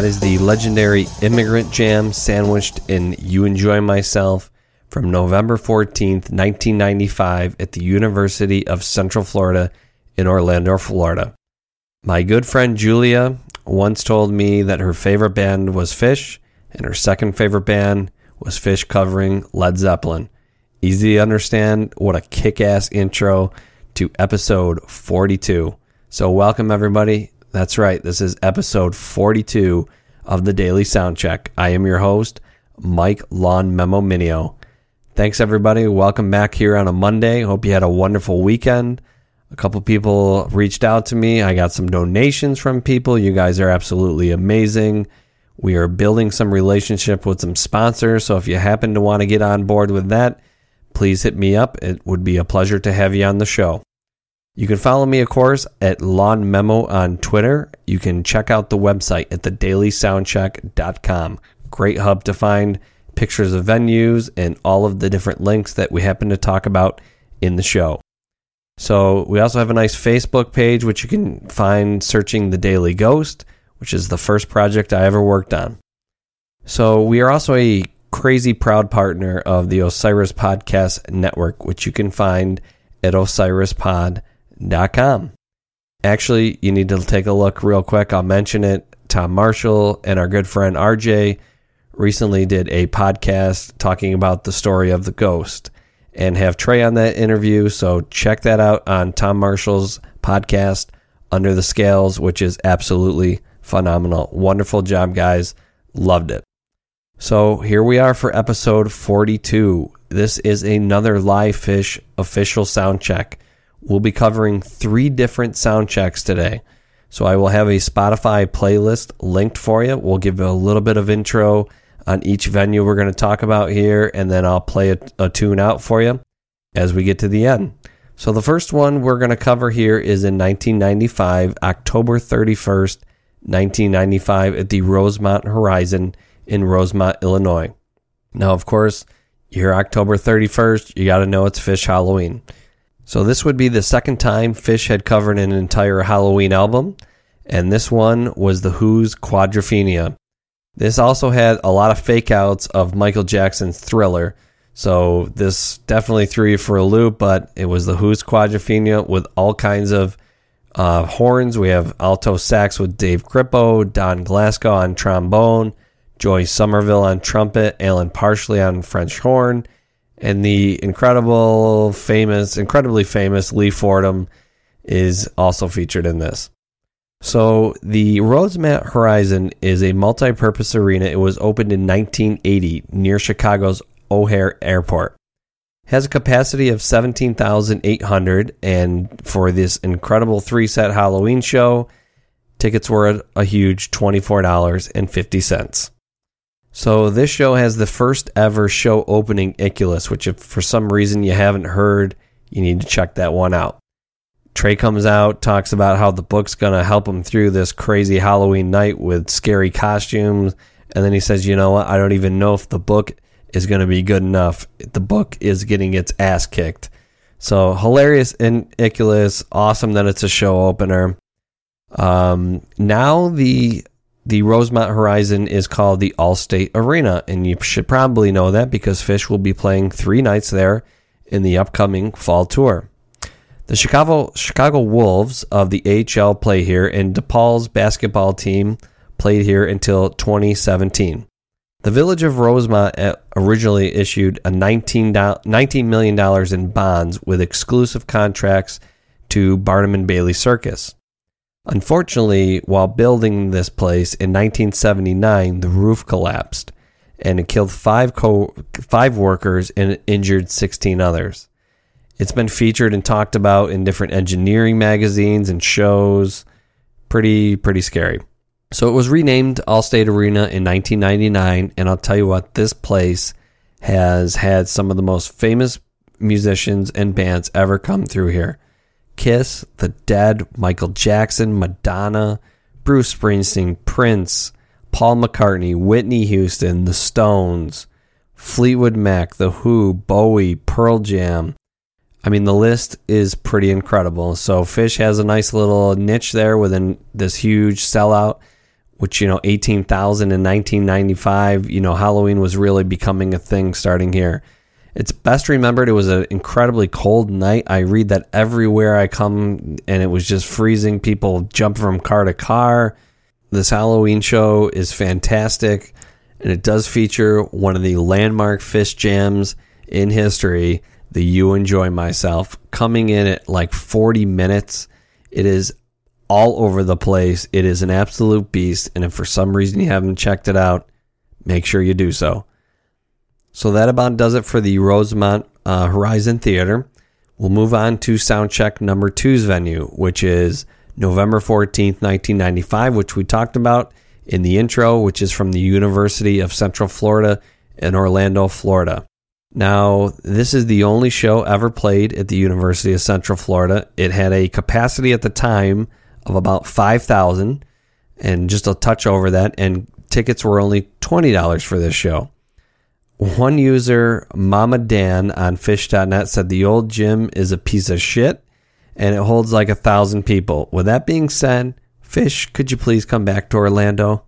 That is the legendary Immigrant Jam sandwiched in You Enjoy Myself from November 14th, 1995 at the University of Central Florida in Orlando, Florida. My good friend Julia once told me that her favorite band was Phish and her second favorite band was Phish covering Led Zeppelin. Easy to understand what a kick-ass intro to episode 42. So welcome everybody. That's right, this is episode 42 of The Daily Soundcheck. I am your host, Mike Lawn Memo Minio. Thanks everybody, welcome back here on a Monday. Hope you had a wonderful weekend. A couple people reached out to me. I got some donations from people. You guys are absolutely amazing. We are building some relationship with some sponsors, so if you happen to want to get on board with that, please hit me up. It would be a pleasure to have you on the show. You can follow me, of course, at Lawn Memo on Twitter. You can check out the website at thedailysoundcheck.com. Great hub to find pictures of venues and all of the different links that we happen to talk about in the show. So we also have a nice Facebook page, which you can find searching The Daily Ghost, which is the first project I ever worked on. So we are also a crazy proud partner of the Osiris Podcast Network, which you can find at OsirisPod.com. Actually, you need to take a look real quick. I'll mention it. Tom Marshall and our good friend RJ recently did a podcast talking about the story of the ghost and have Trey on that interview. So check that out on Tom Marshall's podcast, Under the Scales, which is absolutely phenomenal. Wonderful job, guys. Loved it. So here we are for episode 42. This is another live Phish official sound check. We'll be covering three different sound checks today. So I will have a Spotify playlist linked for you. We'll give you a little bit of intro on each venue we're going to talk about here, and then I'll play a tune out for you as we get to the end. So the first one we're going to cover here is in 1995, October 31st, 1995 at the Rosemont Horizon in Rosemont, Illinois. Now, of course, you're October 31st, you got to know it's Phish Halloween. So this would be the second time Phish had covered an entire Halloween album, and this one was The Who's Quadrophenia. This also had a lot of fake-outs of Michael Jackson's Thriller, so this definitely threw you for a loop, but it was The Who's Quadrophenia with all kinds of horns. We have alto sax with Dave Grippo, Don Glasgow on trombone, Joy Somerville on trumpet, Alan Parshley on French horn, and the incredibly famous Lee Fordham is also featured in this. So the Rosemont Horizon is a multi-purpose arena. It was opened in 1980 near Chicago's O'Hare Airport. It has a capacity of 17,800, and for this incredible three-set Halloween show, tickets were at a huge $24.50. So this show has the first ever show opening Iculus, which if for some reason you haven't heard, you need to check that one out. Trey comes out, talks about how the book's going to help him through this crazy Halloween night with scary costumes. And then he says, you know what? I don't even know if the book is going to be good enough. The book is getting its ass kicked. So hilarious in Iculus. Awesome that it's a show opener. Now the Rosemont Horizon is called the Allstate Arena. And you should probably know that because Phish will be playing three nights there in the upcoming fall tour. The Chicago Wolves of the AHL play here, and DePaul's basketball team played here until 2017. The Village of Rosemont originally issued a $19 million in bonds with exclusive contracts to Barnum and Bailey Circus. Unfortunately, while building this place in 1979, the roof collapsed, and it killed five workers and injured 16 others. It's been featured and talked about in different engineering magazines and shows. Pretty scary. So it was renamed Allstate Arena in 1999, and I'll tell you what, this place has had some of the most famous musicians and bands ever come through here. Kiss, The Dead, Michael Jackson, Madonna, Bruce Springsteen, Prince, Paul McCartney, Whitney Houston, The Stones, Fleetwood Mac, The Who, Bowie, Pearl Jam. I mean, the list is pretty incredible. So Phish has a nice little niche there within this huge sellout which, you know, 18,000 in 1995, you know, Halloween was really becoming a thing starting here. It's best remembered it was an incredibly cold night. I read that everywhere I come, and it was just freezing. People jump from car to car. This Halloween show is fantastic, and it does feature one of the landmark Phish jams in history, the You Enjoy Myself, coming in at like 40 minutes. It is all over the place. It is an absolute beast, and if for some reason you haven't checked it out, make sure you do so. So that about does it for the Rosemont Horizon Theater. We'll move on to Soundcheck number 2's venue, which is November 14th, 1995, which we talked about in the intro, which is from the University of Central Florida in Orlando, Florida. Now, this is the only show ever played at the University of Central Florida. It had a capacity at the time of about 5,000 and just a touch over that, and tickets were only $20 for this show. One user, Mama Dan, on Phish.net said the old gym is a piece of shit and it holds like 1,000 people. With that being said, Phish, could you please come back to Orlando?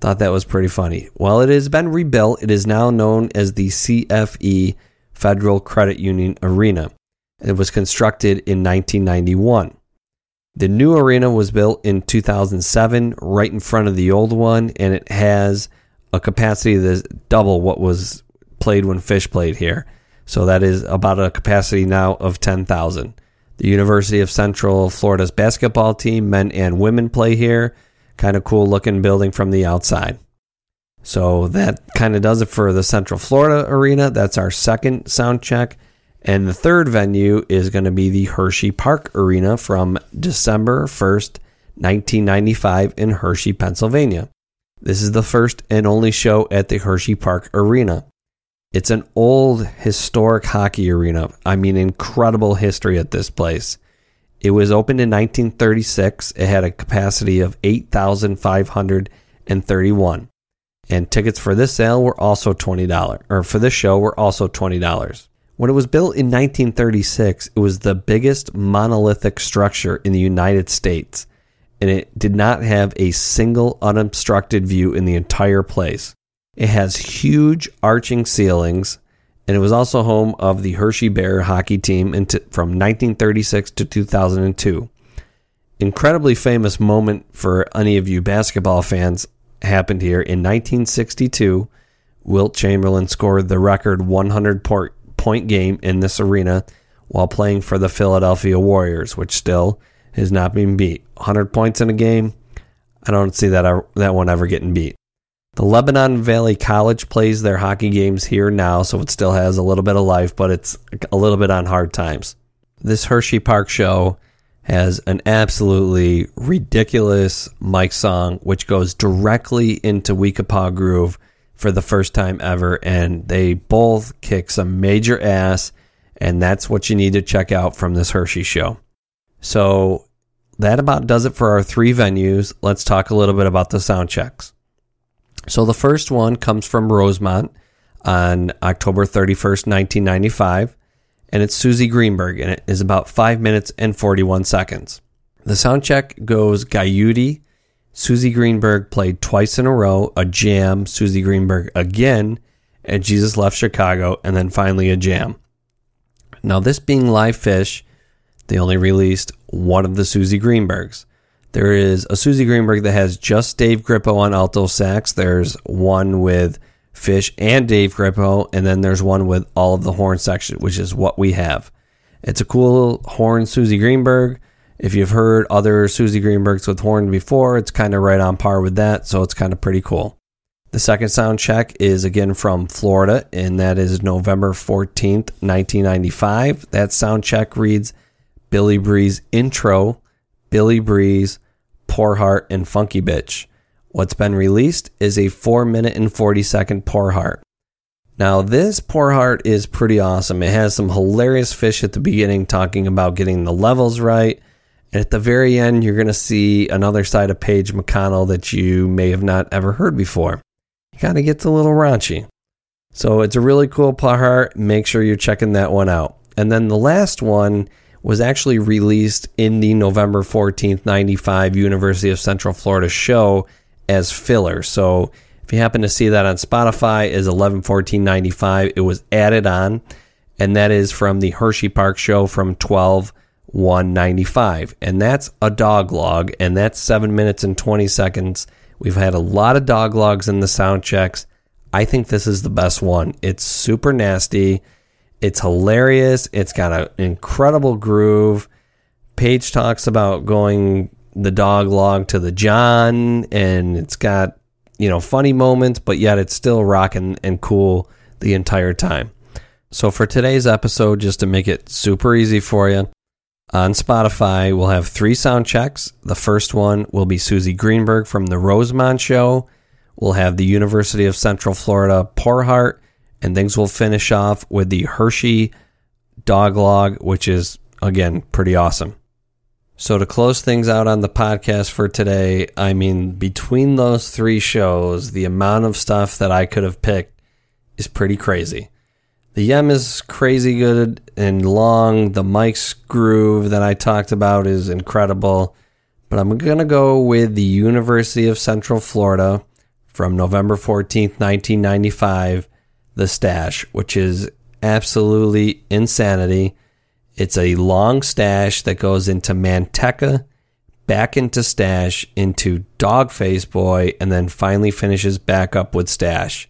Thought that was pretty funny. Well, it has been rebuilt. It is now known as the CFE Federal Credit Union Arena. It was constructed in 1991. The new arena was built in 2007, right in front of the old one, and it has a capacity that is double what was played when Phish played here. So that is about a capacity now of 10,000. The University of Central Florida's basketball team, men and women, play here. Kind of cool looking building from the outside. So that kind of does it for the Central Florida Arena. That's our second sound check. And the third venue is going to be the Hershey Park Arena from December 1st, 1995 in Hershey, Pennsylvania. This is the first and only show at the Hershey Park Arena. It's an old, historic hockey arena. I mean, incredible history at this place. It was opened in 1936. It had a capacity of 8,531. And tickets for this sale were also $20, or for this show were also $20. When it was built in 1936, it was the biggest monolithic structure in the United States, and it did not have a single unobstructed view in the entire place. It has huge arching ceilings, and it was also home of the Hershey Bear hockey team from 1936 to 2002. Incredibly famous moment for any of you basketball fans happened here. In 1962, Wilt Chamberlain scored the record 100-point game in this arena while playing for the Philadelphia Warriors, which still has not been beat. 100 points in a game? I don't see that one ever getting beat. The Lebanon Valley College plays their hockey games here now, so it still has a little bit of life, but it's a little bit on hard times. This Hershey Park show has an absolutely ridiculous Mike song, which goes directly into Weekapaw Groove for the first time ever, and they both kick some major ass, and that's what you need to check out from this Hershey show. So that about does it for our three venues. Let's talk a little bit about the sound checks. So the first one comes from Rosemont on October 31st, 1995, and it's Suzy Greenberg, and it is about 5 minutes and 41 seconds. The soundcheck goes Gaiudi. Suzy Greenberg played twice in a row, a jam, Suzy Greenberg again, and Jesus Left Chicago, and then finally a jam. Now, this being live Phish, they only released one of the Suzy Greenbergs. There is a Suzy Greenberg that has just Dave Grippo on alto sax. There's one with Phish and Dave Grippo. And then there's one with all of the horn section, which is what we have. It's a cool horn Suzy Greenberg. If you've heard other Suzy Greenbergs with horn before, it's kind of right on par with that. So it's kind of pretty cool. The second sound check is again from Florida, and that is November 14th, 1995. That sound check reads Billy Breeze intro, Billy Breeze, Poor Heart, and Funky Bitch. What's been released is a 4 minute and 40 second Poor Heart. Now, this Poor Heart is pretty awesome. It has some hilarious Phish at the beginning talking about getting the levels right. And at the very end, you're going to see another side of Paige McConnell that you may have not ever heard before. It kind of gets a little raunchy. So it's a really cool Poor Heart. Make sure you're checking that one out. And then the last one was actually released in the November 14th, 95 University of Central Florida show as filler. So if you happen to see that on Spotify, is $11.14.95. It was added on, and that is from the Hershey Park show from 12/1/95, and that's a dog log, and that's 7 minutes and 20 seconds. We've had a lot of dog logs in the sound checks. I think this is the best one. It's super nasty. It's hilarious. It's got an incredible groove. Paige talks about going the dog log to the John, and it's got, you know, funny moments, but yet it's still rocking and cool the entire time. So for today's episode, just to make it super easy for you, on Spotify, we'll have 3 sound checks. The first one will be Suzy Greenberg from the Rosemont show. We'll have the University of Central Florida Poor Heart, and things will finish off with the Hershey Dog Log, which is, again, pretty awesome. So to close things out on the podcast for today, I mean, between those 3 shows, the amount of stuff that I could have picked is pretty crazy. The Yem is crazy good and long. The Mike's groove that I talked about is incredible. But I'm going to go with the University of Central Florida from November 14th, 1995, The Stash, which is absolutely insanity. It's a long stash that goes into Manteca, back into Stash, into Dogface Boy, and then finally finishes back up with Stash.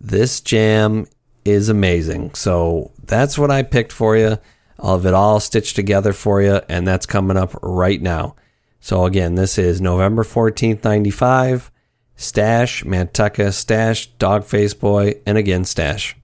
This jam is amazing. So that's what I picked for you. I'll have it all stitched together for you, and that's coming up right now. So again, this is November 14th, 95, Stash, Manteca, Stash, Dogface Boy, and again, Stash.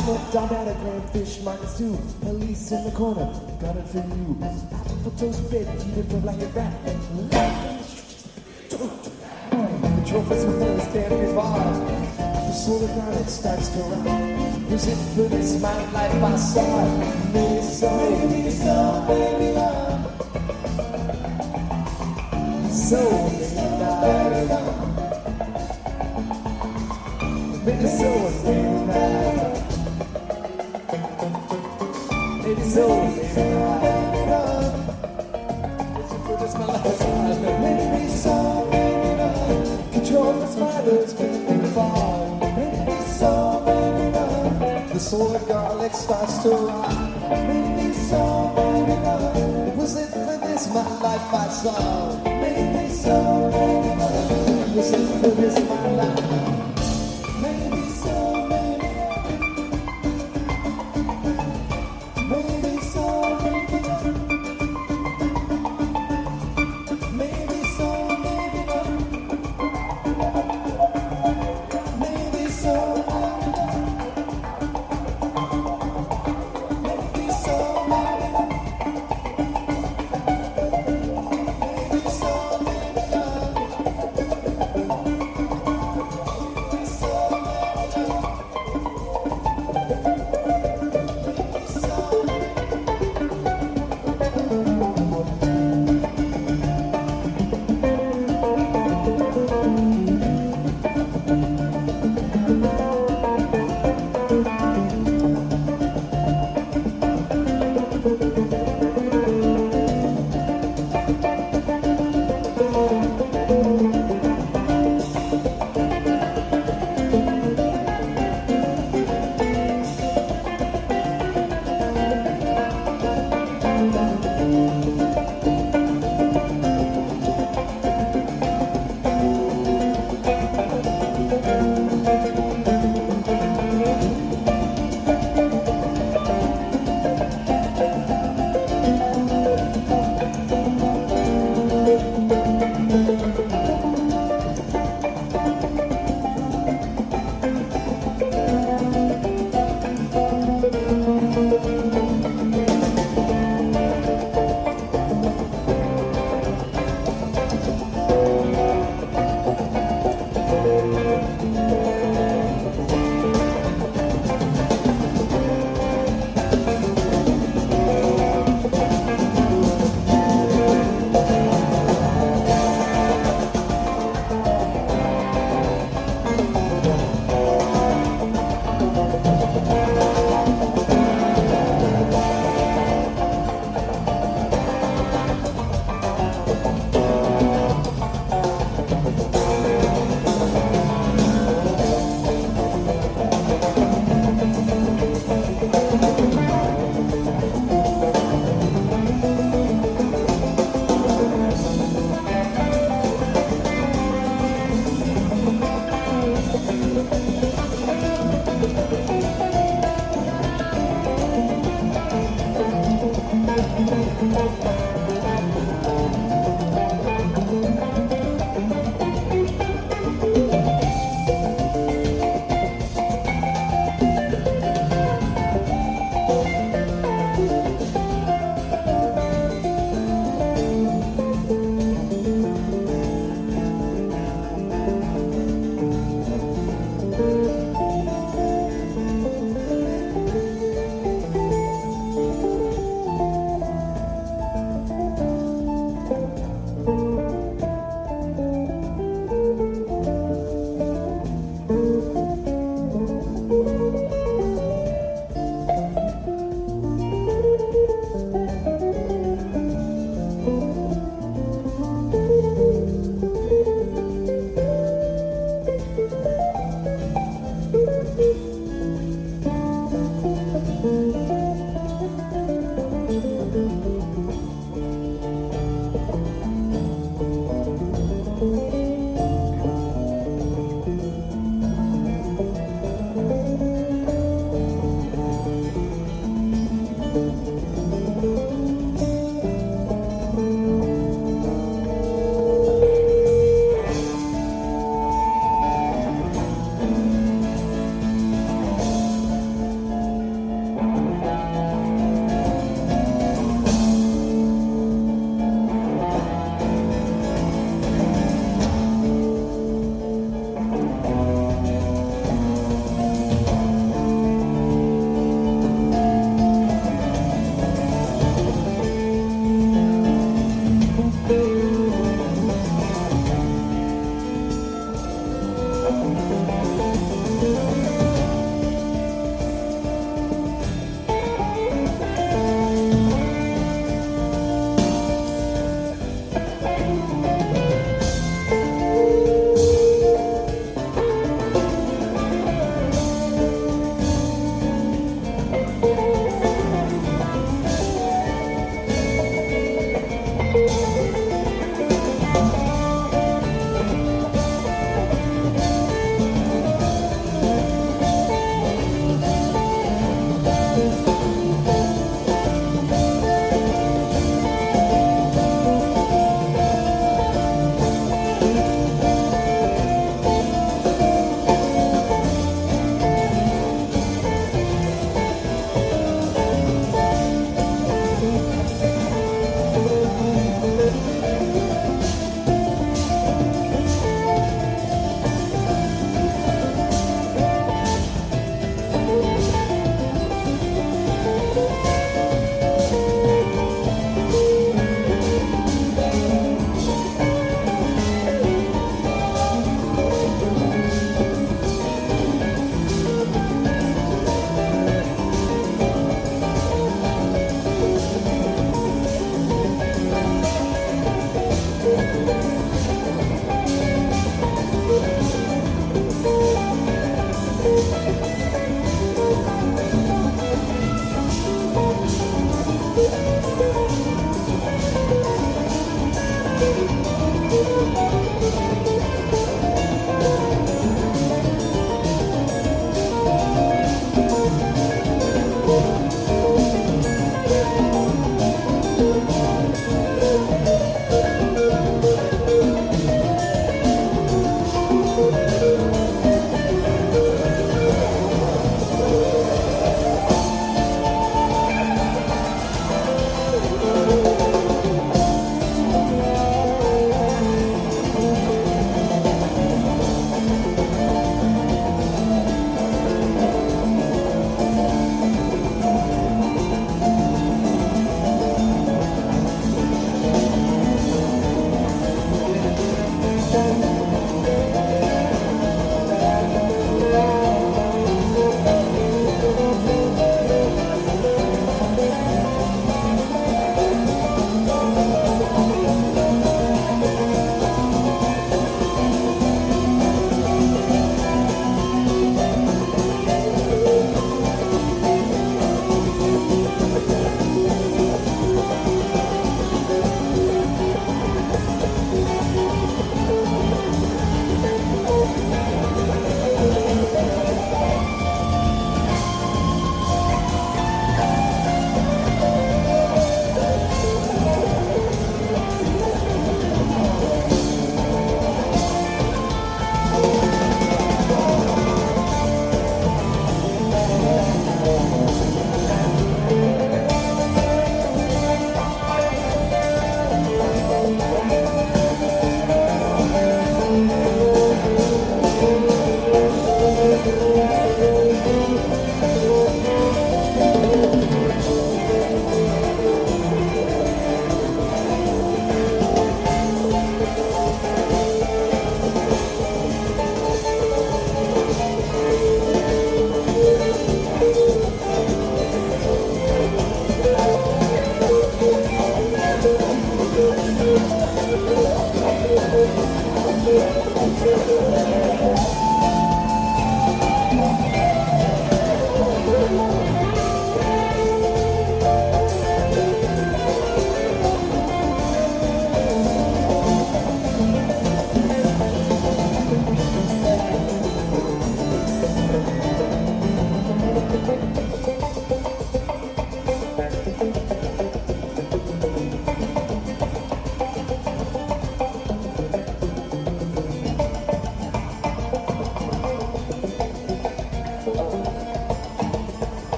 Smoke down at a Grand Phish Market Stew. Police in the corner, got it for you. Put those bed, eat it up like a rat. The trophies and things can't be bought. The solar garlic starts to rot. Music for this, my life I saw it. Need a song, baby love. So tonight the soul of garlic starts to rock. Made me so, baby love. It was it for this my life I saw. Made me so, baby love. It was it for this my life.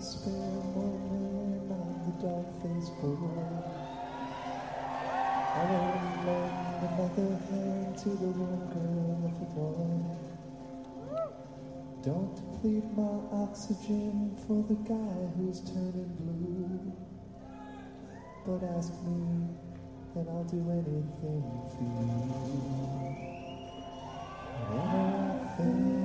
Spare moment of the dog-faced boy. I won't lend another hand to the one girl of a boy. Don't deplete my oxygen for the guy who's turning blue. But ask me, and I'll do anything for you. Whatever I think.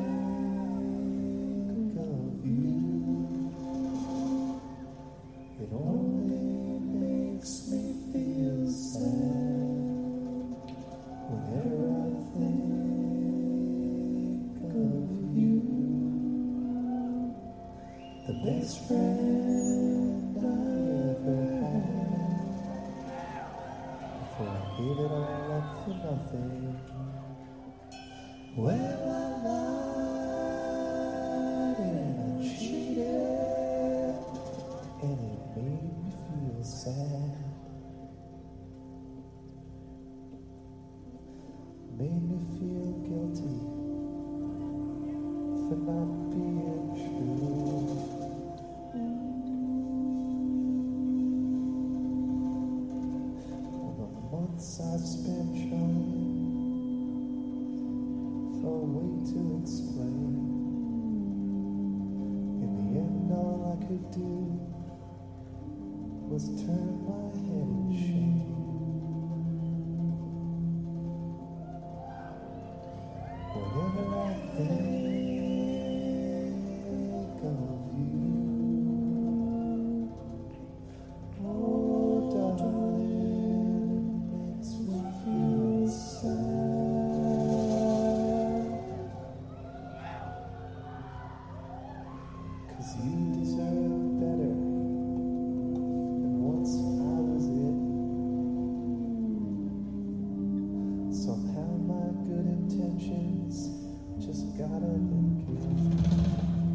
Somehow my good intentions just got up and killed.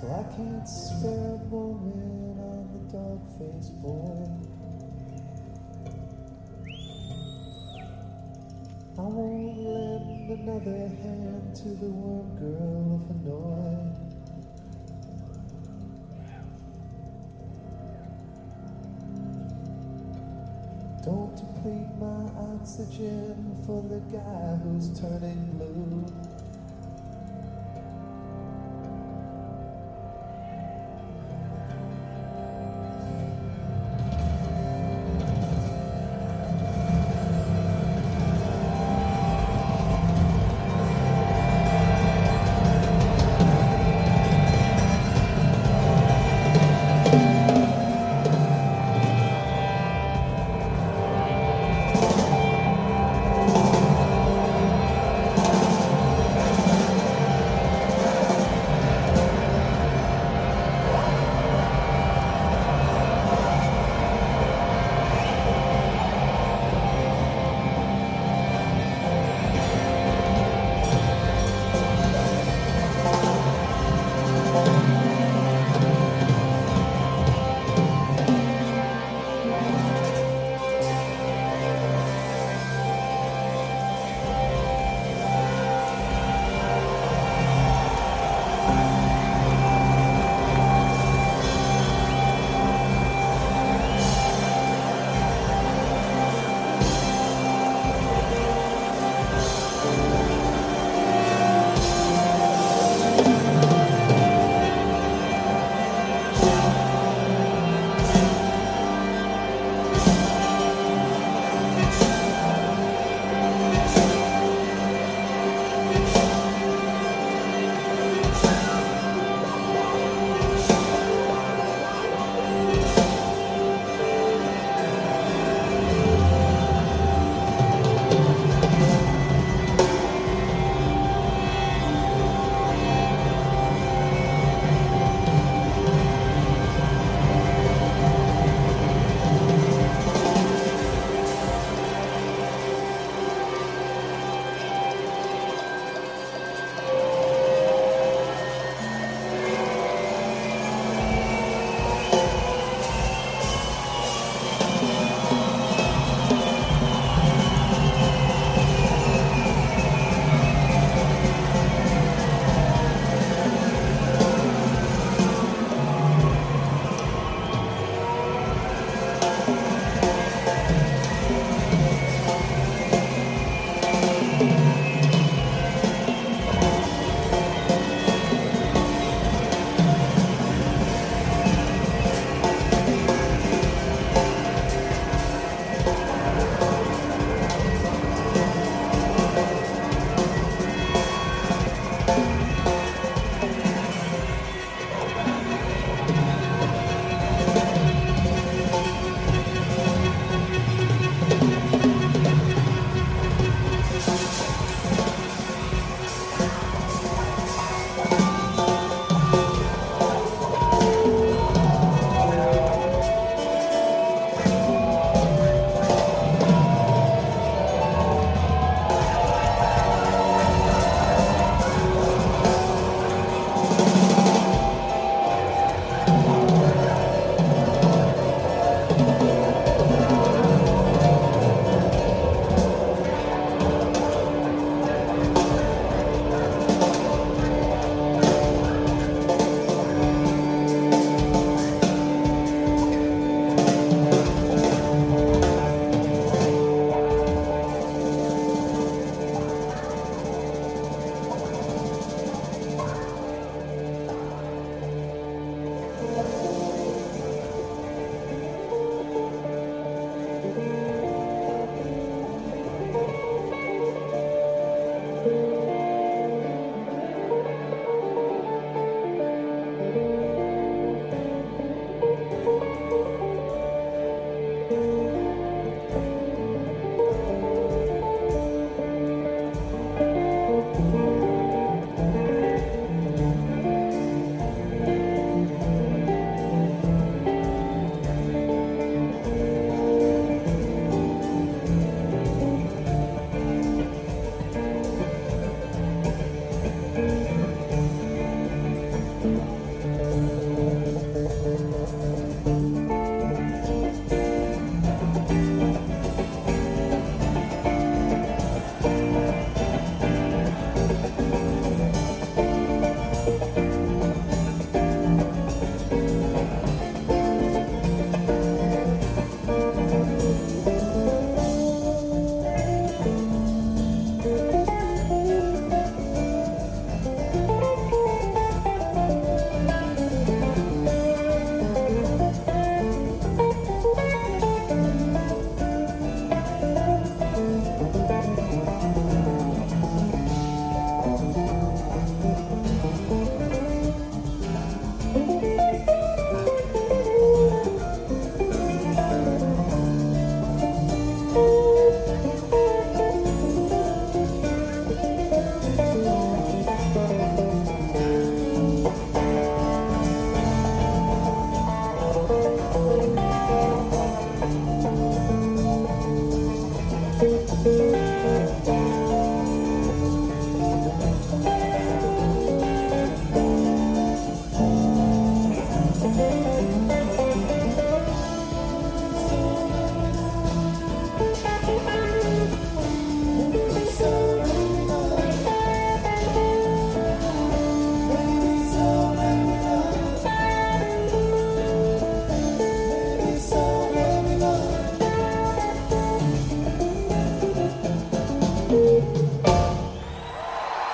So I can't spare a moment on the dog-faced boy. I won't lend another hand to the worm girl of Hanoi. Don't deplete my oxygen for the guy who's turning blue.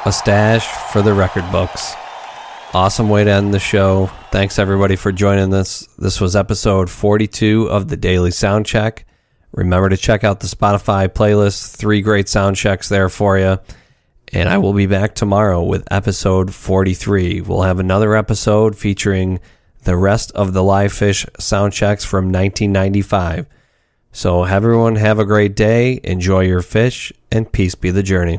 A stash for the record books. Awesome way to end the show. Thanks everybody for joining us. This was episode 42 of the Daily Soundcheck. Remember to check out the Spotify playlist. 3 great sound checks there for you. And I will be back tomorrow with episode 43. We'll have another episode featuring the rest of the live Phish sound checks from 1995. So everyone have a great day. Enjoy your Phish, and peace be the journey.